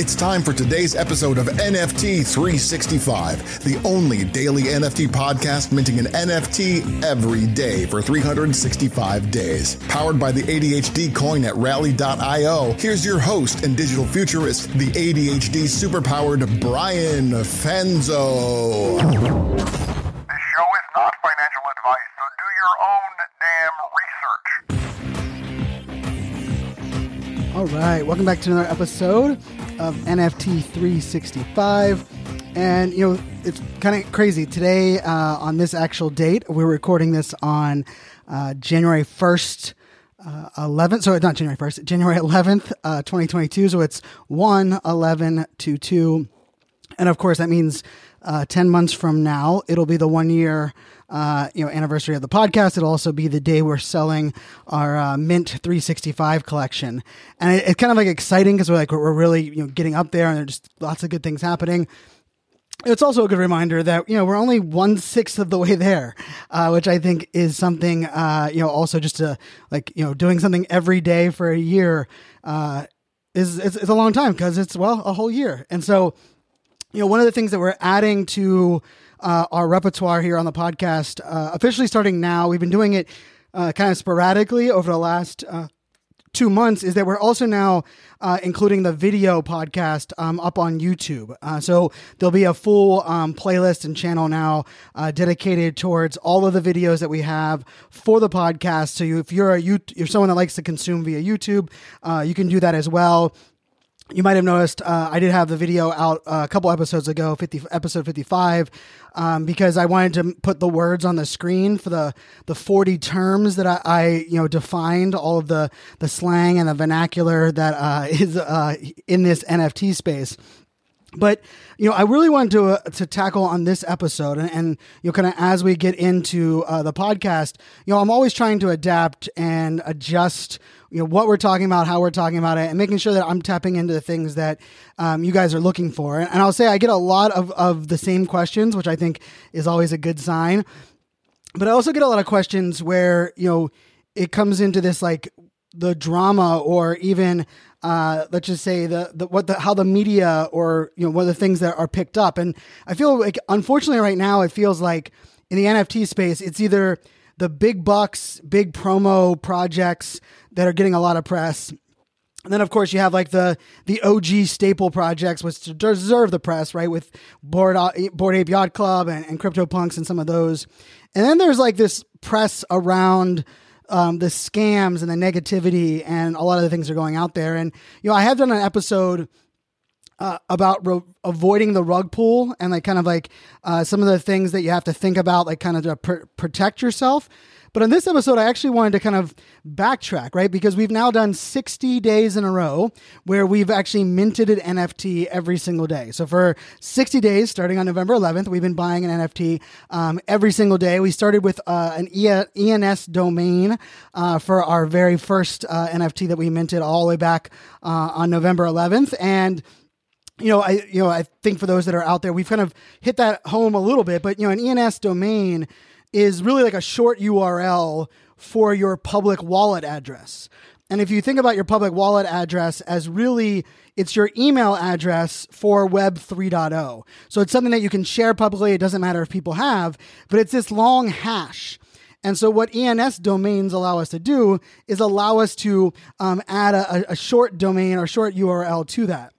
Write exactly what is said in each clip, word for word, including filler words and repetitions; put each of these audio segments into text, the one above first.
It's time for today's episode of N F T three sixty-five, the only daily N F T podcast minting an N F T every day for three hundred sixty-five days. Powered by the A D H D coin at rally dot io, here's your host and digital futurist, the A D H D superpowered Brian Fanzo. This show is not financial advice, so do your own damn research. All right, welcome back to another episode of N F T three sixty-five. And, you know, it's kind of crazy. Today, uh, on this actual date, we're recording this on uh, January first, uh, eleventh. So, not January first, January eleventh, uh, twenty twenty-two. So it's one eleven twenty-two. And, of course, that means uh, ten months from now, it'll be the one year Uh, you know, anniversary of the podcast. It'll also be the day we're selling our uh, Mint three sixty-five collection, and it, it's kind of like exciting because we're like we're really you know getting up there, and there's just lots of good things happening. It's also a good reminder that you know we're only one sixth of the way there, uh, which I think is something. Uh, you know, also just to like you know doing something every day for a year uh, is it's, it's a long time because it's well a whole year, and so you know one of the things that we're adding to Uh, our repertoire here on the podcast, uh, officially starting now, we've been doing it uh, kind of sporadically over the last uh, two months, is that we're also now uh, including the video podcast um, up on YouTube. Uh, so there'll be a full um, playlist and channel now uh, dedicated towards all of the videos that we have for the podcast. So you, if you're a you, you're someone that likes to consume via YouTube, uh, you can do that as well. You might have noticed uh, I did have the video out uh, a couple episodes ago, fifty, episode fifty-five, um, because I wanted to put the words on the screen for the, the forty terms that I, I you know defined, all of the, the slang and the vernacular that uh, is uh, in this N F T space. But you know, I really wanted to uh, to tackle on this episode, and, and you know, kind of as we get into uh, the podcast, you know, I'm always trying to adapt and adjust, you know, what we're talking about, how we're talking about it, and making sure that I'm tapping into the things that um, you guys are looking for. And, and I'll say I get a lot of, of the same questions, which I think is always a good sign. But I also get a lot of questions where you know it comes into this like the drama, or even uh, let's just say the, the what the how the media, or you know one of the things that are picked up. And I feel like unfortunately right now it feels like in the N F T space it's either the big bucks, big promo projects that are getting a lot of press, and then of course you have like the the O G staple projects which deserve the press, right? With Bored Bored Ape Yacht Club and, and CryptoPunks and some of those, and then there's like this press around Um, the scams and the negativity and a lot of the things that are going out there. And, you know, I have done an episode uh, about ro- avoiding the rug pull and like kind of like uh, some of the things that you have to think about, like kind of to pr- protect yourself. But on this episode, I actually wanted to kind of backtrack, right? Because we've now done sixty days in a row where we've actually minted an N F T every single day. So for sixty days, starting on November eleventh, we've been buying an N F T um, every single day. We started with uh, an E N S domain uh, for our very first uh, N F T that we minted all the way back uh, on November eleventh. And You know, I you know I think for those that are out there, we've kind of hit that home a little bit. But you know, an E N S domain is really like a short U R L for your public wallet address. And if you think about your public wallet address as really, it's your email address for Web three point oh. So it's something that you can share publicly. It doesn't matter if people have, but it's this long hash. And so what E N S domains allow us to do is allow us to um, add a, a short domain or short U R L to that.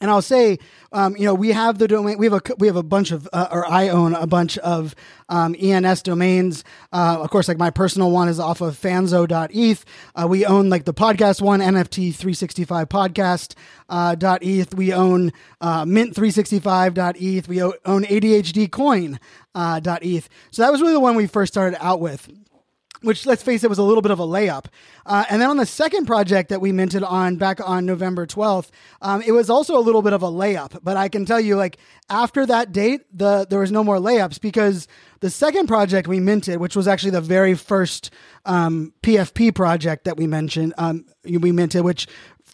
And I'll say, um, you know, we have the domain, we have a, we have a bunch of, uh, or I own a bunch of um, E N S domains. Uh, of course, like my personal one is off of Fanzo dot E T H. Uh, we own like the podcast one, N F T three sixty-five podcast dot E T H. Uh, we own uh, Mint three sixty-five dot E T H. We own A D H D coin dot E T H. So that was really the one we first started out with, which, let's face it, was a little bit of a layup. Uh, and then on the second project that we minted on back on November twelfth, um, it was also a little bit of a layup. But I can tell you, like, after that date, the there was no more layups, because the second project we minted, which was actually the very first um, P F P project that we mentioned, um, we minted, which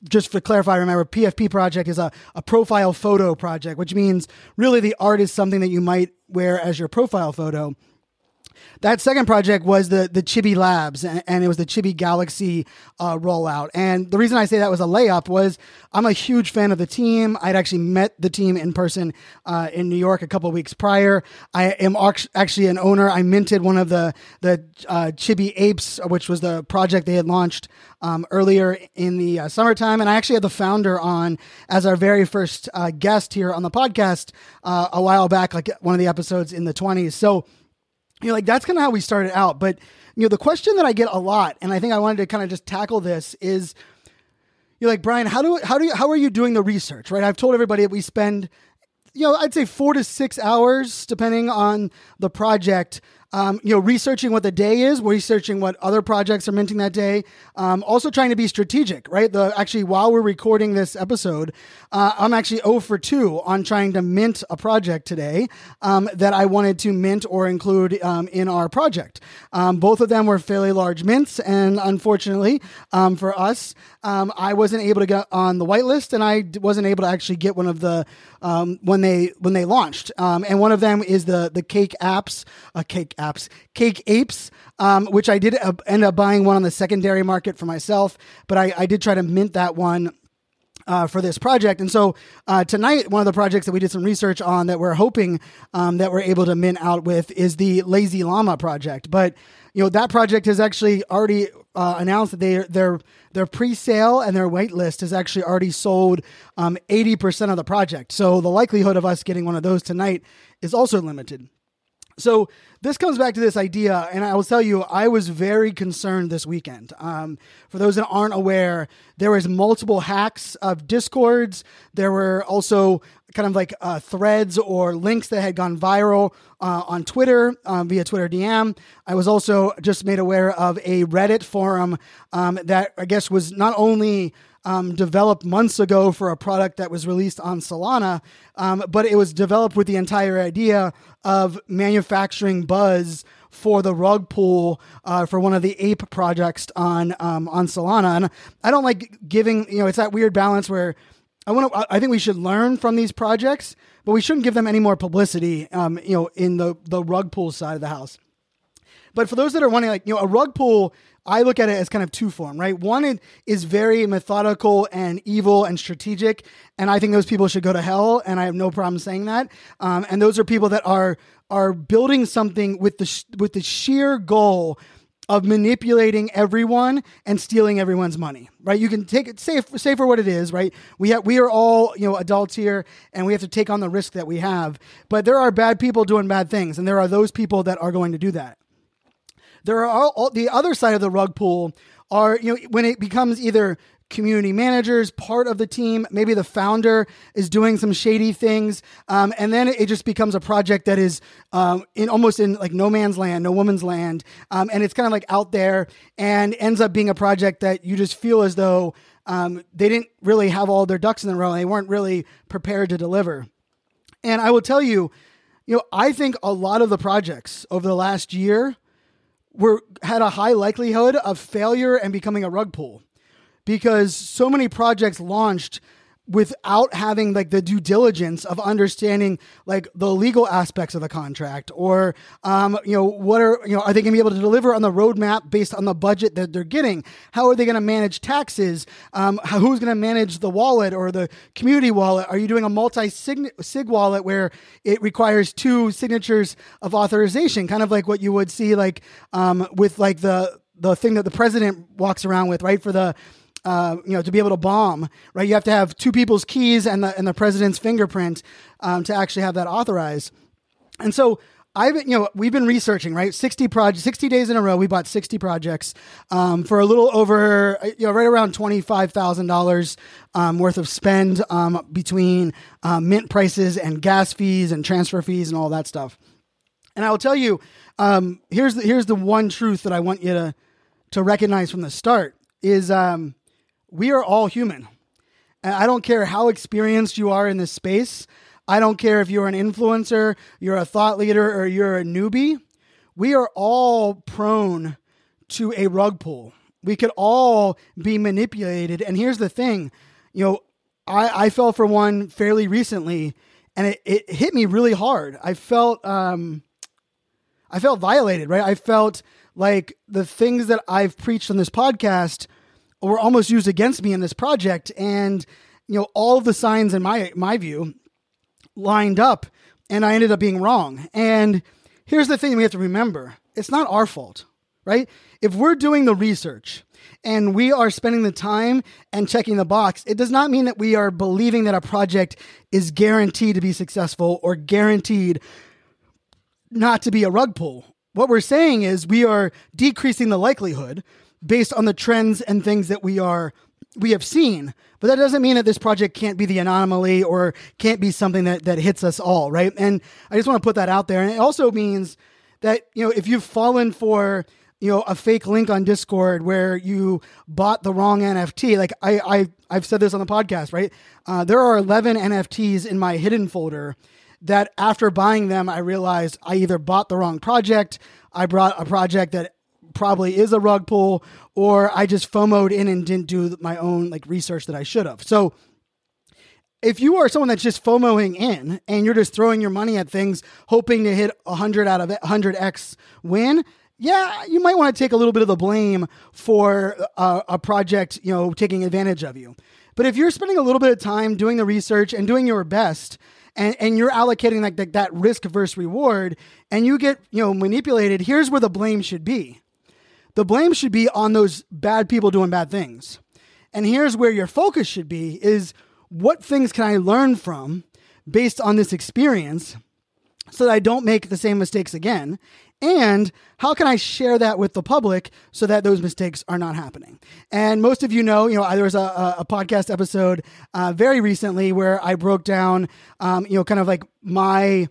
just to clarify, remember, P F P project is a, a profile photo project, which means really the art is something that you might wear as your profile photo. That second project was the the Chibi Labs, and, and it was the Chibi Galaxy uh, rollout. And the reason I say that was a layup was I'm a huge fan of the team. I'd actually met the team in person uh, in New York a couple of weeks prior. I am actually an owner. I minted one of the, the uh, Chibi Apes, which was the project they had launched um, earlier in the uh, summertime. And I actually had the founder on as our very first uh, guest here on the podcast uh, a while back, like one of the episodes in the twenties. So, you know, like that's kind of how we started out. But, you know, the question that I get a lot, and I think I wanted to kind of just tackle this is, you're like, Brian, how do, how do you, how are you doing the research, right? I've told everybody that we spend, you know, I'd say four to six hours, depending on the project, um, you know, researching what the day is, we're researching what other projects are minting that day. Um, also trying to be strategic, right? The actually, while we're recording this episode, uh, I'm actually oh for two on trying to mint a project today, um, that I wanted to mint or include, um, in our project. Um, both of them were fairly large mints. And unfortunately, um, for us, um, I wasn't able to get on the whitelist, and I wasn't able to actually get one of the, um, when they, when they launched. Um, and one of them is the, the Cake Apps, a uh, Cake Apps, Cake Apes, um, which I did uh, end up buying one on the secondary market for myself, but I, I did try to mint that one uh, for this project. And so uh, tonight, one of the projects that we did some research on that we're hoping um, that we're able to mint out with is the Lazy Llama project. But, you know, that project has actually already uh, announced that they, their their pre-sale and their whitelist has actually already sold um, eighty percent of the project. So the likelihood of us getting one of those tonight is also limited. So this comes back to this idea, and I will tell you, I was very concerned this weekend. Um, for those that aren't aware, there was multiple hacks of Discords. There were also kind of like uh, threads or links that had gone viral uh, on Twitter um, via Twitter D M. I was also just made aware of a Reddit forum um, that I guess was not only Um, developed months ago for a product that was released on Solana, um, but it was developed with the entire idea of manufacturing buzz for the rug pull uh, for one of the ape projects on um, on Solana. And I don't like giving, you know, it's that weird balance where I want to. I think we should learn from these projects, but we shouldn't give them any more publicity. Um, you know, in the the rug pull side of the house. But for those that are wanting, like, you know, a rug pull, I look at it as kind of two-form, right? One, it is very methodical and evil and strategic, and I think those people should go to hell, and I have no problem saying that. Um, and those are people that are are building something with the sh- with the sheer goal of manipulating everyone and stealing everyone's money, right? You can take it safe, safe for what it is, right? We have, we are all, you know, adults here, and we have to take on the risk that we have. But there are bad people doing bad things, and there are those people that are going to do that. There are all, all the other side of the rug pull are, you know, when it becomes either community managers, part of the team, maybe the founder is doing some shady things. Um, and then it just becomes a project that is um, in almost in like no man's land, no woman's land. Um, and it's kind of like out there and ends up being a project that you just feel as though um, they didn't really have all their ducks in a row. They weren't really prepared to deliver. And I will tell you, you know, I think a lot of the projects over the last year were had a high likelihood of failure and becoming a rug pull because so many projects launched without having like the due diligence of understanding like the legal aspects of the contract or, um, you know, what are, you know, are they going to be able to deliver on the roadmap based on the budget that they're getting? How are they going to manage taxes? Um, how, who's going to manage the wallet or the community wallet? Are you doing a multi-sig sig wallet where it requires two signatures of authorization? Kind of like what you would see like um, with like the, the thing that the president walks around with, right? For the, Uh, you know, to be able to bomb, right? You have to have two people's keys and the and the president's fingerprint um, to actually have that authorized. And so I've, you know, we've been researching, right? sixty projects, sixty days in a row. We bought sixty projects um, for a little over, you know, right around twenty-five thousand dollars um, worth of spend um, between uh, mint prices and gas fees and transfer fees and all that stuff. And I will tell you, um, here's the, here's the one truth that I want you to to recognize from the start is. Um, We are all human. And I don't care how experienced you are in this space. I don't care if you're an influencer, you're a thought leader, or you're a newbie. We are all prone to a rug pull. We could all be manipulated. And here's the thing, you know, I, I fell for one fairly recently and it, it hit me really hard. I felt, um, I felt violated, right? I felt like the things that I've preached on this podcast were almost used against me in this project. And, you know, all of the signs in my, my view lined up and I ended up being wrong. And here's the thing that we have to remember. It's not our fault, right? If we're doing the research and we are spending the time and checking the box, it does not mean that we are believing that a project is guaranteed to be successful or guaranteed not to be a rug pull. What we're saying is we are decreasing the likelihood based on the trends and things that we are we have seen. But that doesn't mean that this project can't be the anomaly or can't be something that, that hits us all, right? And I just want to put that out there. And it also means that, you know, if you've fallen for, you know, a fake link on Discord where you bought the wrong N F T, like I, I, I've said this on the podcast, right? Uh, there are eleven N F Ts in my hidden folder that after buying them, I realized I either bought the wrong project, I bought a project that probably is a rug pull, or I just FOMO'd in and didn't do my own like research that I should have. So if you are someone that's just FOMOing in and you're just throwing your money at things, hoping to hit a hundred out of a hundred X win, yeah, you might want to take a little bit of the blame for a, a project, you know, taking advantage of you. But if you're spending a little bit of time doing the research and doing your best, And, and you're allocating like that, that risk versus reward, and you get, you know, manipulated, here's where the blame should be. The blame should be on those bad people doing bad things. And here's where your focus should be is what things can I learn from based on this experience so that I don't make the same mistakes again? And how can I share that with the public so that those mistakes are not happening? And most of you know, you know, there was a, a podcast episode uh, very recently where I broke down, um, you know, kind of like my,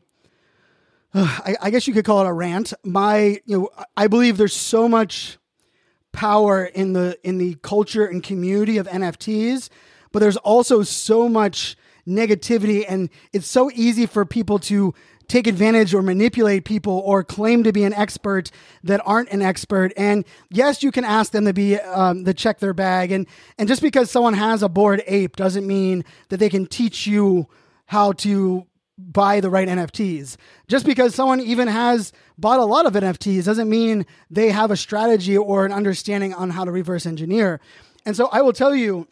uh, I, I guess you could call it a rant. My, you know, I believe there's so much power in the in the culture and community of N F Ts, but there's also so much negativity, and it's so easy for people to take advantage or manipulate people or claim to be an expert that aren't an expert. And yes, you can ask them to be, um, to check their bag. And, and just because someone has a Bored Ape doesn't mean that they can teach you how to buy the right N F Ts. Just because someone even has bought a lot of N F Ts doesn't mean they have a strategy or an understanding on how to reverse engineer. And so I will tell you,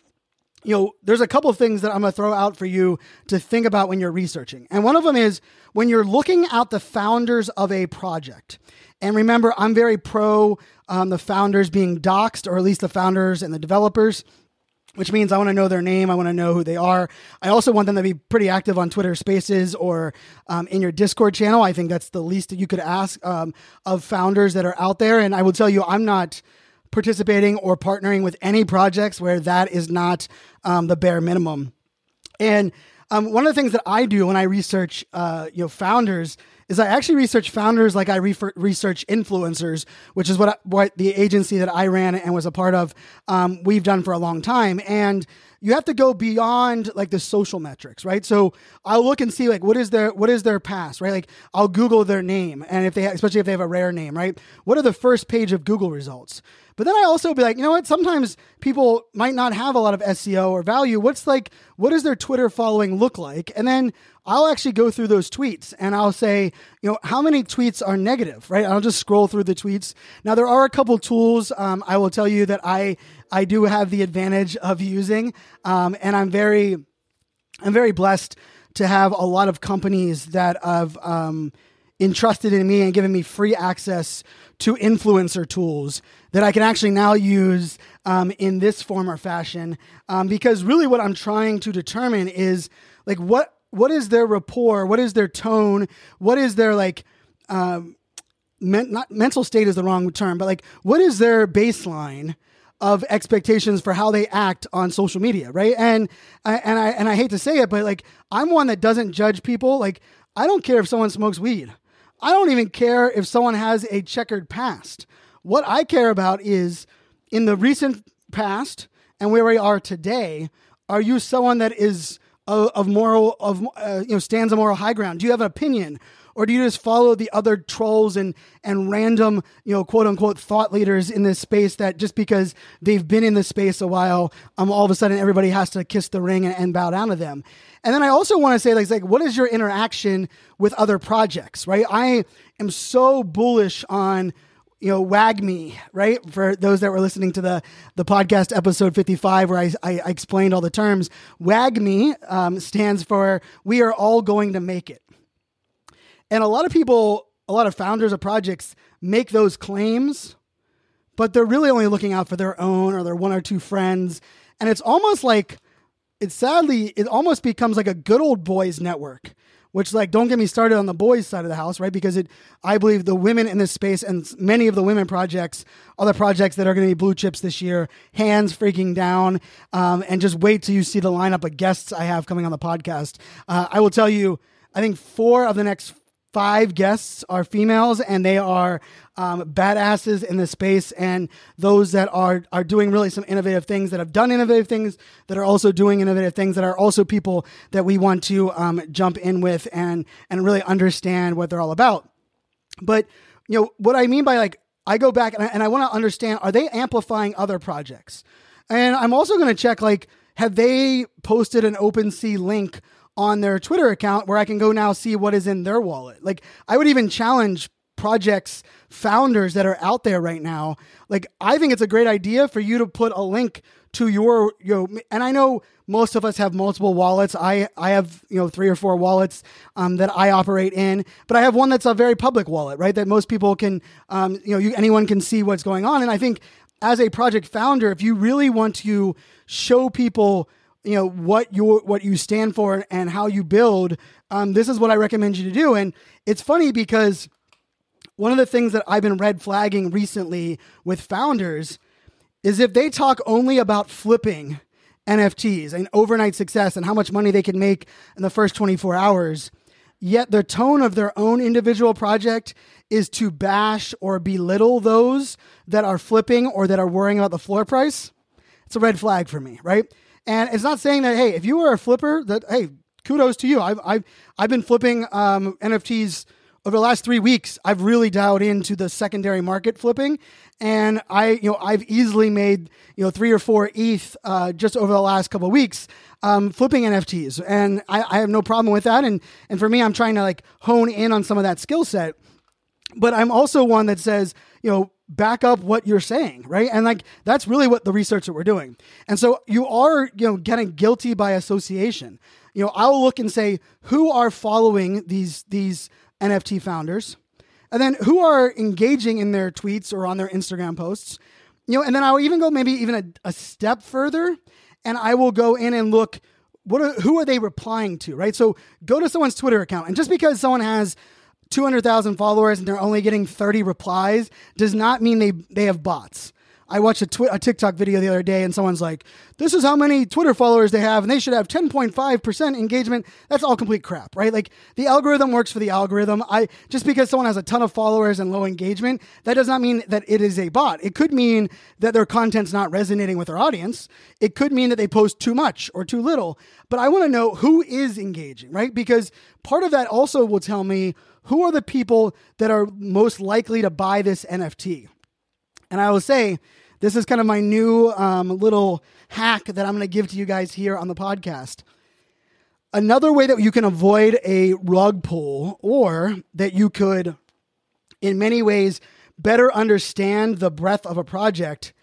you know, there's a couple of things that I'm going to throw out for you to think about when you're researching. And one of them is when you're looking at the founders of a project. And remember, I'm very pro um, the founders being doxxed, or at least the founders and the developers, which means I want to know their name. I want to know who they are. I also want them to be pretty active on Twitter Spaces or um, in your Discord channel. I think that's the least that you could ask um, of founders that are out there. And I will tell you, I'm not participating or partnering with any projects where that is not um, the bare minimum. And um, one of the things that I do when I research, uh, you know, founders is I actually research founders like I refer- research influencers, which is what I, what the agency that I ran and was a part of, um, we've done for a long time. And you have to go beyond like the social metrics, right? So I'll look and see like what is their what is their past, right? Like I'll Google their name, and if they ha- especially if they have a rare name, right? What are the first page of Google results? But then I also be like, you know what? Sometimes people might not have a lot of S E O or value. What's like, what does their Twitter following look like? And then I'll actually go through those tweets and I'll say, you know, how many tweets are negative, right? I'll just scroll through the tweets. Now there are a couple tools. Um, I will tell you that I, I do have the advantage of using, um, and I'm very, I'm very blessed to have a lot of companies that have, um, entrusted in me and given me free access to influencer tools that I can actually now use um, in this form or fashion. Um, because really what I'm trying to determine is like, what, what is their rapport? What is their tone? What is their like, um, men- not mental state is the wrong term, but like, what is their baseline of expectations for how they act on social media? Right. And I, and I, and I hate to say it, but like, I'm one that doesn't judge people. Like, I don't care if someone smokes weed. I don't even care if someone has a checkered past. What I care about is in the recent past and where we are today, are you someone that is of, of moral of uh, you know stands on moral high ground? Do you have an opinion, or do you just follow the other trolls and and random you know quote unquote thought leaders in this space that just because they've been in this space a while, um, all of a sudden everybody has to kiss the ring and, and bow down to them? And then I also want to say, like, like, what is your interaction with other projects, right? I am so bullish on, you know, WagMe, right? For those that were listening to the, the podcast episode fifty-five, where I, I, I explained all the terms, WagMe um, stands for We Are All Going to Make It. And a lot of people, a lot of founders of projects make those claims, but they're really only looking out for their own or their one or two friends. And it's almost like, it sadly, it almost becomes like a good old boys network, which, like, don't get me started on the boys side of the house, right? Because it, I believe the women in this space and many of the women projects are the projects that are going to be blue chips this year, hands freaking down. Um, and just wait till you see the lineup of guests I have coming on the podcast. Uh, I will tell you, I think four of the next five guests are females, and they are um, badasses in this space, and those that are are doing really some innovative things, that have done innovative things, that are also doing innovative things, that are also people that we want to um, jump in with and and really understand what they're all about. But you know what I mean by, like, I go back and I, and I want to understand, are they amplifying other projects? And I'm also going to check, like, have they posted an OpenSea link on their Twitter account where I can go now see what is in their wallet? Like, I would even challenge projects, founders that are out there right now. Like, I think it's a great idea for you to put a link to your, you know, and I know most of us have multiple wallets. I, I have, you know, three or four wallets um, that I operate in, but I have one that's a very public wallet, right? That most people can, um, you know, you, anyone can see what's going on. And I think as a project founder, if you really want to show people, you know, what you what you stand for and how you build, um, this is what I recommend you to do. And it's funny because one of the things that I've been red flagging recently with founders is if they talk only about flipping N F Ts and overnight success and how much money they can make in the first twenty-four hours, yet the tone of their own individual project is to bash or belittle those that are flipping or that are worrying about the floor price. It's a red flag for me, right? And it's not saying that, hey, if you were a flipper, that, hey, kudos to you. I've I've I've been flipping um, N F Ts over the last three weeks. I've really dialed into the secondary market flipping, and I you know I've easily made you know three or four E T H uh, just over the last couple of weeks um, flipping N F Ts, and I, I have no problem with that. And and for me, I'm trying to, like, hone in on some of that skill set, but I'm also one that says, you know, back up what you're saying, right? And, like, that's really what the research that we're doing. And so you are, you know, getting guilty by association. You know, I'll look and say, who are following these, these N F T founders? And then who are engaging in their tweets or on their Instagram posts? You know, and then I'll even go maybe even a, a step further, and I will go in and look, what are, who are they replying to, right? So go to someone's Twitter account, and just because someone has two hundred thousand followers and they're only getting thirty replies does not mean they, they have bots. I watched a, twi- a TikTok video the other day, and someone's like, this is how many Twitter followers they have, and they should have ten point five percent engagement. That's all complete crap, right? Like, the algorithm works for the algorithm. I just because someone has a ton of followers and low engagement, that does not mean that it is a bot. It could mean that their content's not resonating with their audience. It could mean that they post too much or too little. But I want to know who is engaging, right? Because part of that also will tell me, who are the people that are most likely to buy this N F T? And I will say, this is kind of my new um, little hack that I'm going to give to you guys here on the podcast. Another way that you can avoid a rug pull, or that you could, in many ways, better understand the breadth of a project,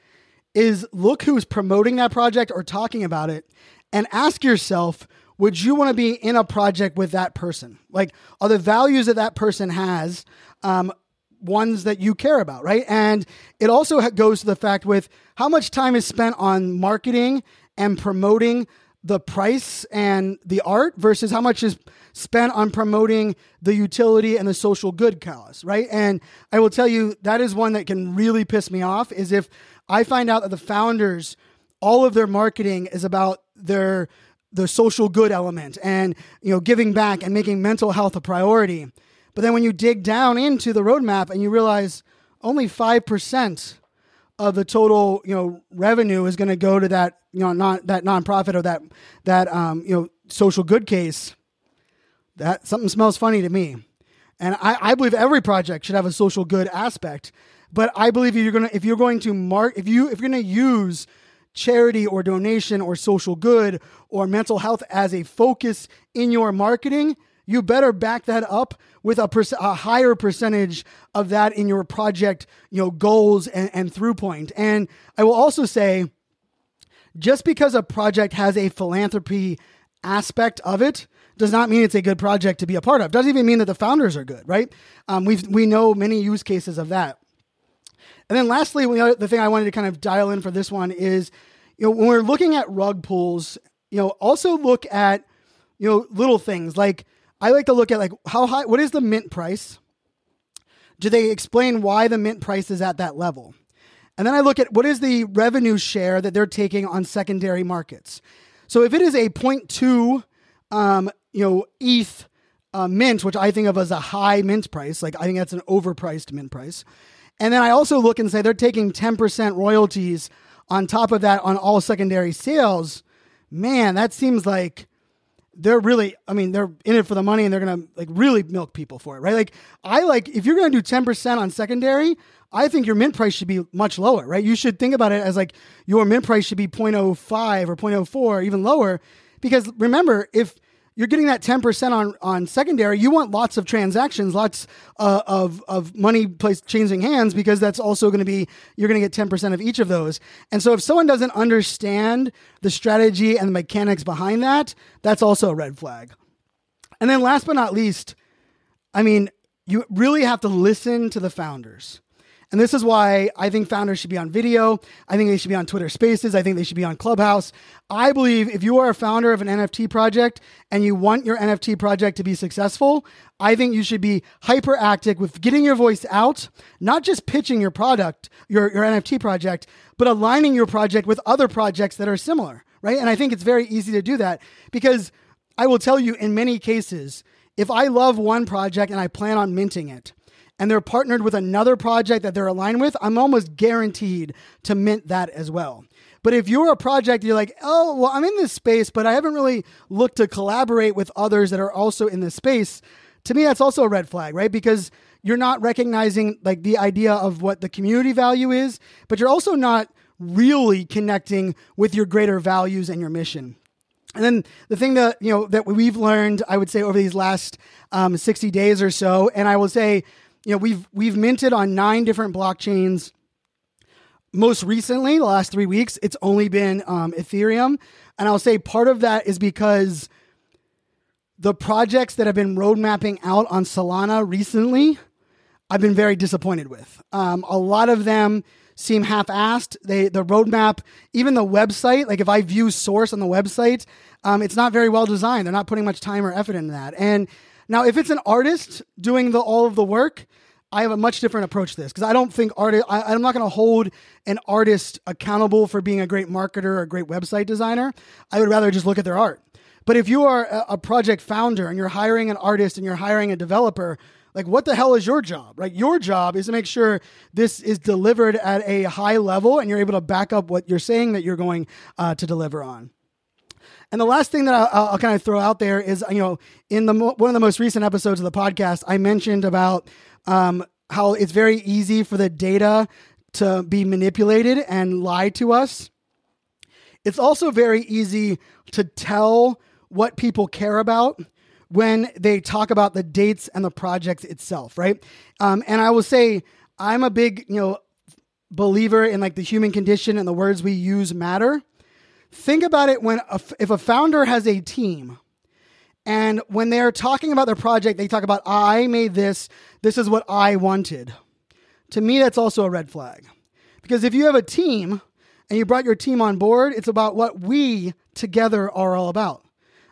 is look who's promoting that project or talking about it, and ask yourself, would you want to be in a project with that person? Like, are the values that that person has um, ones that you care about, right? And it also ha- goes to the fact with how much time is spent on marketing and promoting the price and the art versus how much is spent on promoting the utility and the social good cause, right? And I will tell you, that is one that can really piss me off, is if I find out that the founders, all of their marketing is about their... the social good element and, you know, giving back and making mental health a priority. But then when you dig down into the roadmap and you realize only five percent of the total, you know, revenue is going to go to that, you know, not that nonprofit or that, that, um, you know, social good case, that something smells funny to me. And I, I believe every project should have a social good aspect. But I believe if you're gonna if you're going to mark if you if you're gonna use charity or donation or social good or mental health as a focus in your marketing, you better back that up with a, perc- a higher percentage of that in your project, you know, goals and, and through point. And I will also say, just because a project has a philanthropy aspect of it does not mean it's a good project to be a part of. Doesn't even mean that the founders are good, right? Um, we we know many use cases of that. And then lastly, the thing I wanted to kind of dial in for this one is, you know, when we're looking at rug pulls, you know, also look at, you know, little things. Like, I like to look at, like, how high, what is the mint price? Do they explain why the mint price is at that level? And then I look at what is the revenue share that they're taking on secondary markets. So if it is a zero point two, um, you know, E T H uh, mint, which I think of as a high mint price, like I think that's an overpriced mint price. And then I also look and say they're taking ten percent royalties on top of that on all secondary sales. Man, that seems like they're really, I mean, they're in it for the money and they're going to like really milk people for it, right? Like I like, if you're going to do ten percent on secondary, I think your mint price should be much lower, right? You should think about it as like your mint price should be zero point zero five or zero point zero four, or even lower. Because remember, if you're getting that ten percent on, on secondary, you want lots of transactions, lots uh, of, of money place changing hands, because that's also going to be, you're going to get ten percent of each of those. And so if someone doesn't understand the strategy and the mechanics behind that, that's also a red flag. And then last but not least, I mean, you really have to listen to the founders. And this is why I think founders should be on video. I think they should be on Twitter Spaces. I think they should be on Clubhouse. I believe if you are a founder of an N F T project and you want your N F T project to be successful, I think you should be hyperactive with getting your voice out, not just pitching your product, your, your N F T project, but aligning your project with other projects that are similar, right? And I think it's very easy to do that, because I will tell you in many cases, if I love one project and I plan on minting it, and they're partnered with another project that they're aligned with, I'm almost guaranteed to mint that as well. But if you're a project, you're like, oh, well, I'm in this space, but I haven't really looked to collaborate with others that are also in this space. To me, that's also a red flag, right? Because you're not recognizing like the idea of what the community value is, but you're also not really connecting with your greater values and your mission. And then the thing that, you know, that we've learned, I would say over these last um, sixty days or so, and I will say, you know, we've we've minted on nine different blockchains. Most recently, the last three weeks, it's only been um, Ethereum. And I'll say part of that is because the projects that have been road mapping out on Solana recently, I've been very disappointed with. Um, a lot of them seem half-assed. They the roadmap, even the website, like if I view source on the website, um, it's not very well designed. They're not putting much time or effort into that. And now, if it's an artist doing the, all of the work, I have a much different approach to this, because I don't think artist, I, I'm not going to hold an artist accountable for being a great marketer or a great website designer. I would rather just look at their art. But if you are a, a project founder and you're hiring an artist and you're hiring a developer, like what the hell is your job? Like your job is to make sure this is delivered at a high level and you're able to back up what you're saying that you're going uh, to deliver on. And the last thing that I'll, I'll kind of throw out there is, you know, in the mo- one of the most recent episodes of the podcast, I mentioned about um, how it's very easy for the data to be manipulated and lie to us. It's also very easy to tell what people care about when they talk about the dates and the projects itself, right? Um, and I will say I'm a big, you know, believer in like the human condition and the words we use matter. Think about it when a, if a founder has a team and when they're talking about their project, they talk about, I made this, this is what I wanted. To me, that's also a red flag. Because if you have a team and you brought your team on board, it's about what we together are all about.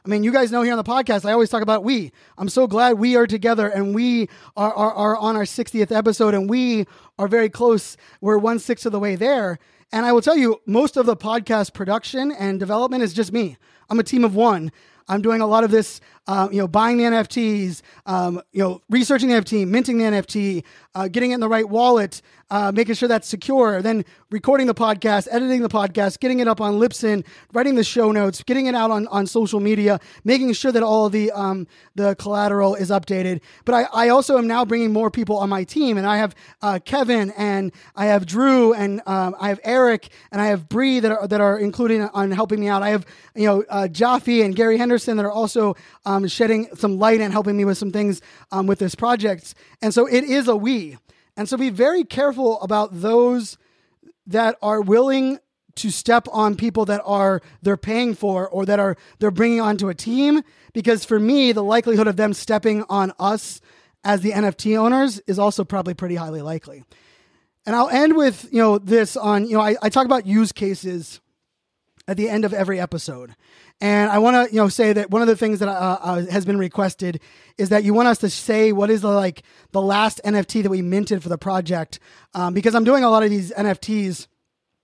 I mean, you guys know here on the podcast, I always talk about we. I'm so glad we are together and we are, are, are on our sixtieth episode and we are very close. We're one-sixth of the way there. And I will tell you, most of the podcast production and development is just me. I'm a team of one. I'm doing a lot of this, uh, you know, buying the N F Ts, um, you know, researching the N F T, minting the N F T, uh, getting it in the right wallet, uh, making sure that's secure, then recording the podcast, editing the podcast, getting it up on Libsyn, writing the show notes, getting it out on, on social media, making sure that all of the um, the collateral is updated. But I, I also am now bringing more people on my team, and I have uh, Kevin, and I have Drew, and um, I have Eric, and I have Bree that are that are included on helping me out. I have you know uh, Jaffe and Gary Henderson that are also um, shedding some light and helping me with some things um, with this project. And so it is a we. And so be very careful about those that are willing to step on people that are they're paying for or that are they're bringing onto a team, because for me, the likelihood of them stepping on us as the N F T owners is also probably pretty highly likely. And I'll end with, you know, this on, you know, I, I talk about use cases at the end of every episode. And I want to, you know, say that one of the things that uh, uh, has been requested is that you want us to say what is the, like the last N F T that we minted for the project, um, because I'm doing a lot of these N F Ts,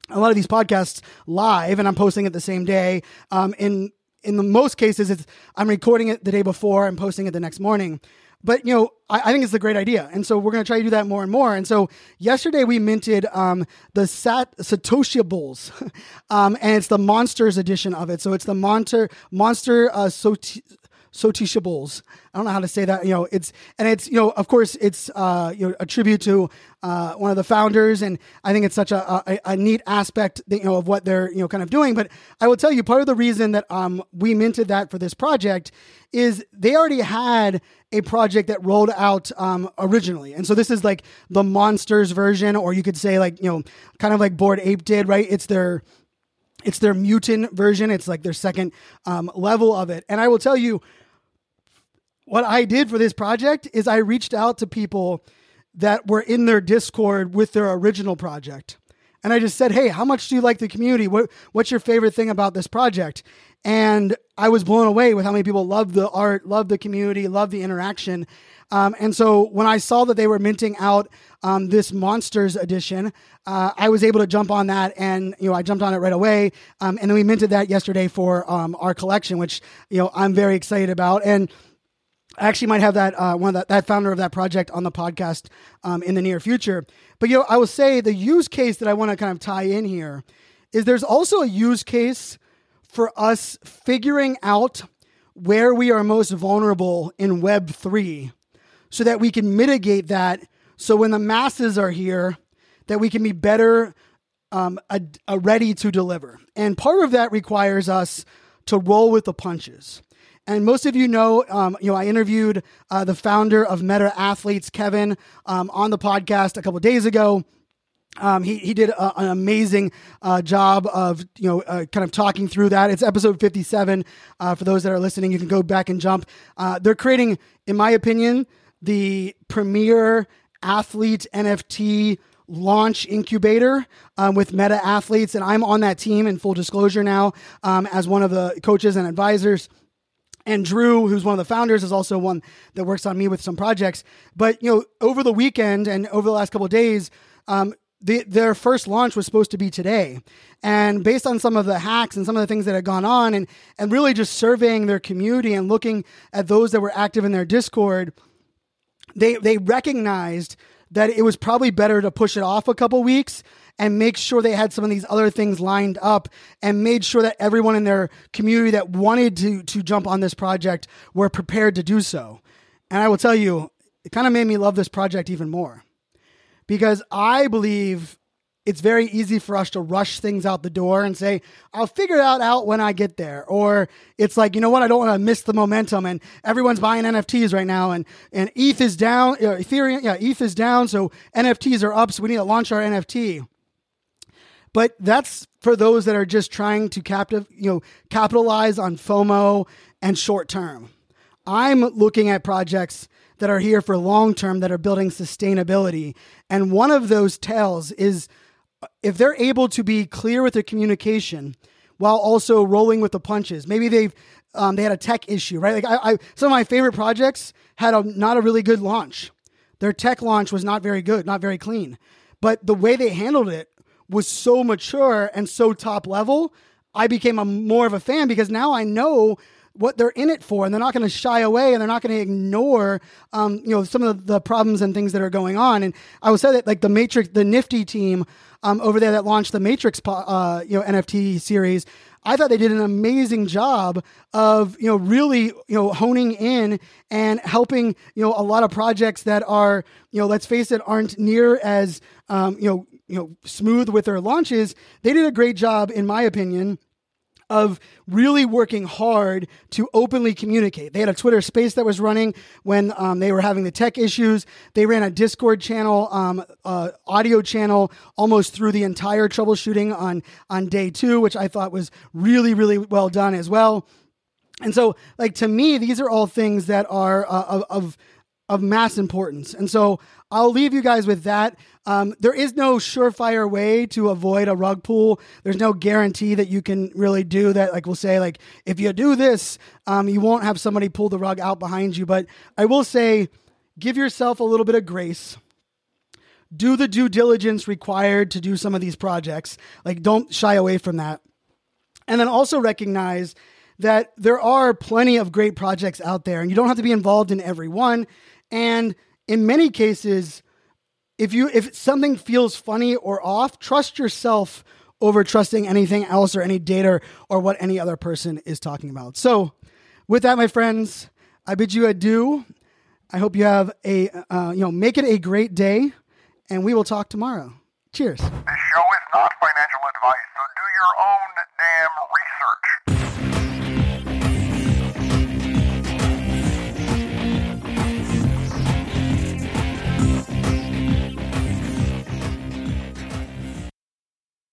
a lot of these podcasts live, and I'm posting it the same day. Um, in in the most cases, it's I'm recording it the day before and posting it the next morning. But, you know, I, I think it's a great idea. And so we're going to try to do that more and more. And so yesterday we minted um, the Sat- Satoshibles, um, and it's the Monsters edition of it. So it's the Monster Monster uh, Sot- Satoshibles. I don't know how to say that. You know, it's and it's, you know, of course, it's uh, you know, a tribute to uh, one of the founders. And I think it's such a, a, a neat aspect, that, you know, of what they're, you know, kind of doing. But I will tell you, part of the reason that um, we minted that for this project is they already had a project that rolled out um, originally. And so this is like the Monsters version, or you could say like, you know, kind of like Bored Ape did, right? It's their, it's their mutant version. It's like their second um, level of it. And I will tell you what I did for this project is I reached out to people that were in their Discord with their original project. And I just said, hey, how much do you like the community? What, what's your favorite thing about this project? And I was blown away with how many people love the art, love the community, love the interaction. Um, and so when I saw that they were minting out um, this Monsters edition, uh, I was able to jump on that, and, you know, I jumped on it right away. Um, and then we minted that yesterday for um, our collection, which, you know, I'm very excited about. And I actually might have that uh, one of that, that founder of that project on the podcast um, in the near future. But, you know, I will say the use case that I want to kind of tie in here is there's also a use case for us figuring out where we are most vulnerable in Web three so that we can mitigate that, so when the masses are here, that we can be better um, a, a ready to deliver. And part of that requires us to roll with the punches. And most of you know, um, you know, I interviewed uh, the founder of Meta Athletes, Kevin, um, on the podcast a couple of days ago. Um, he he did a, an amazing uh, job of, you know, uh, kind of talking through that. It's episode fifty-seven. Uh, for those that are listening, you can go back and jump. Uh, they're creating, in my opinion, the premier athlete N F T launch incubator um, with Meta Athletes, and I'm on that team, in full disclosure now, um, as one of the coaches and advisors. And Drew, who's one of the founders, is also one that works on me with some projects. But, you know, over the weekend and over the last couple of days, um, the, their first launch was supposed to be today. And based on some of the hacks and some of the things that had gone on, and, and really just surveying their community and looking at those that were active in their Discord, they they recognized that it was probably better to push it off a couple weeks and make sure they had some of these other things lined up, and made sure that everyone in their community that wanted to to jump on this project were prepared to do so. And I will tell you, it kind of made me love this project even more, because I believe it's very easy for us to rush things out the door and say, I'll figure it out when I get there. Or it's like, you know what? I don't want to miss the momentum, and everyone's buying N F Ts right now, and, and E T H is down, uh, Ethereum, yeah, E T H is down, so N F Ts are up, so we need to launch our N F T. But that's for those that are just trying to captive, you know, capitalize on FOMO and short term. I'm looking at projects that are here for long term, that are building sustainability. And one of those tells is if they're able to be clear with their communication while also rolling with the punches. Maybe they've um, they had a tech issue, right? Like I, I some of my favorite projects had a, not a really good launch. Their tech launch was not very good, not very clean. But the way they handled it was so mature and so top level, I became a more of a fan, because now I know what they're in it for, and they're not going to shy away, and they're not going to ignore, um, you know, some of the problems and things that are going on. And I will say that, like, the Matrix, the Nifty team um, over there that launched the Matrix, uh, you know, N F T series, I thought they did an amazing job of, you know, really, you know, honing in and helping, you know, a lot of projects that are, you know, let's face it, aren't near as, um, you know, you know, smooth with their launches. They did a great job, in my opinion, of really working hard to openly communicate. They had a Twitter space that was running when um, they were having the tech issues. They ran a Discord channel, um, uh, audio channel, almost through the entire troubleshooting on, on day two, which I thought was really, really well done as well. And so, like, to me, these are all things that are uh, of, of of mass importance. And so I'll leave you guys with that. Um, there is no surefire way to avoid a rug pull. There's no guarantee that you can really do that. Like, we'll say, like, if you do this, um, you won't have somebody pull the rug out behind you. But I will say, give yourself a little bit of grace. Do the due diligence required to do some of these projects. Like, don't shy away from that. And then also recognize that there are plenty of great projects out there, and you don't have to be involved in every one. And in many cases, if you if something feels funny or off, trust yourself over trusting anything else or any data or what any other person is talking about. So with that, my friends, I bid you adieu. I hope you have a, uh, you know, make it a great day, and we will talk tomorrow. Cheers. This show is not financial.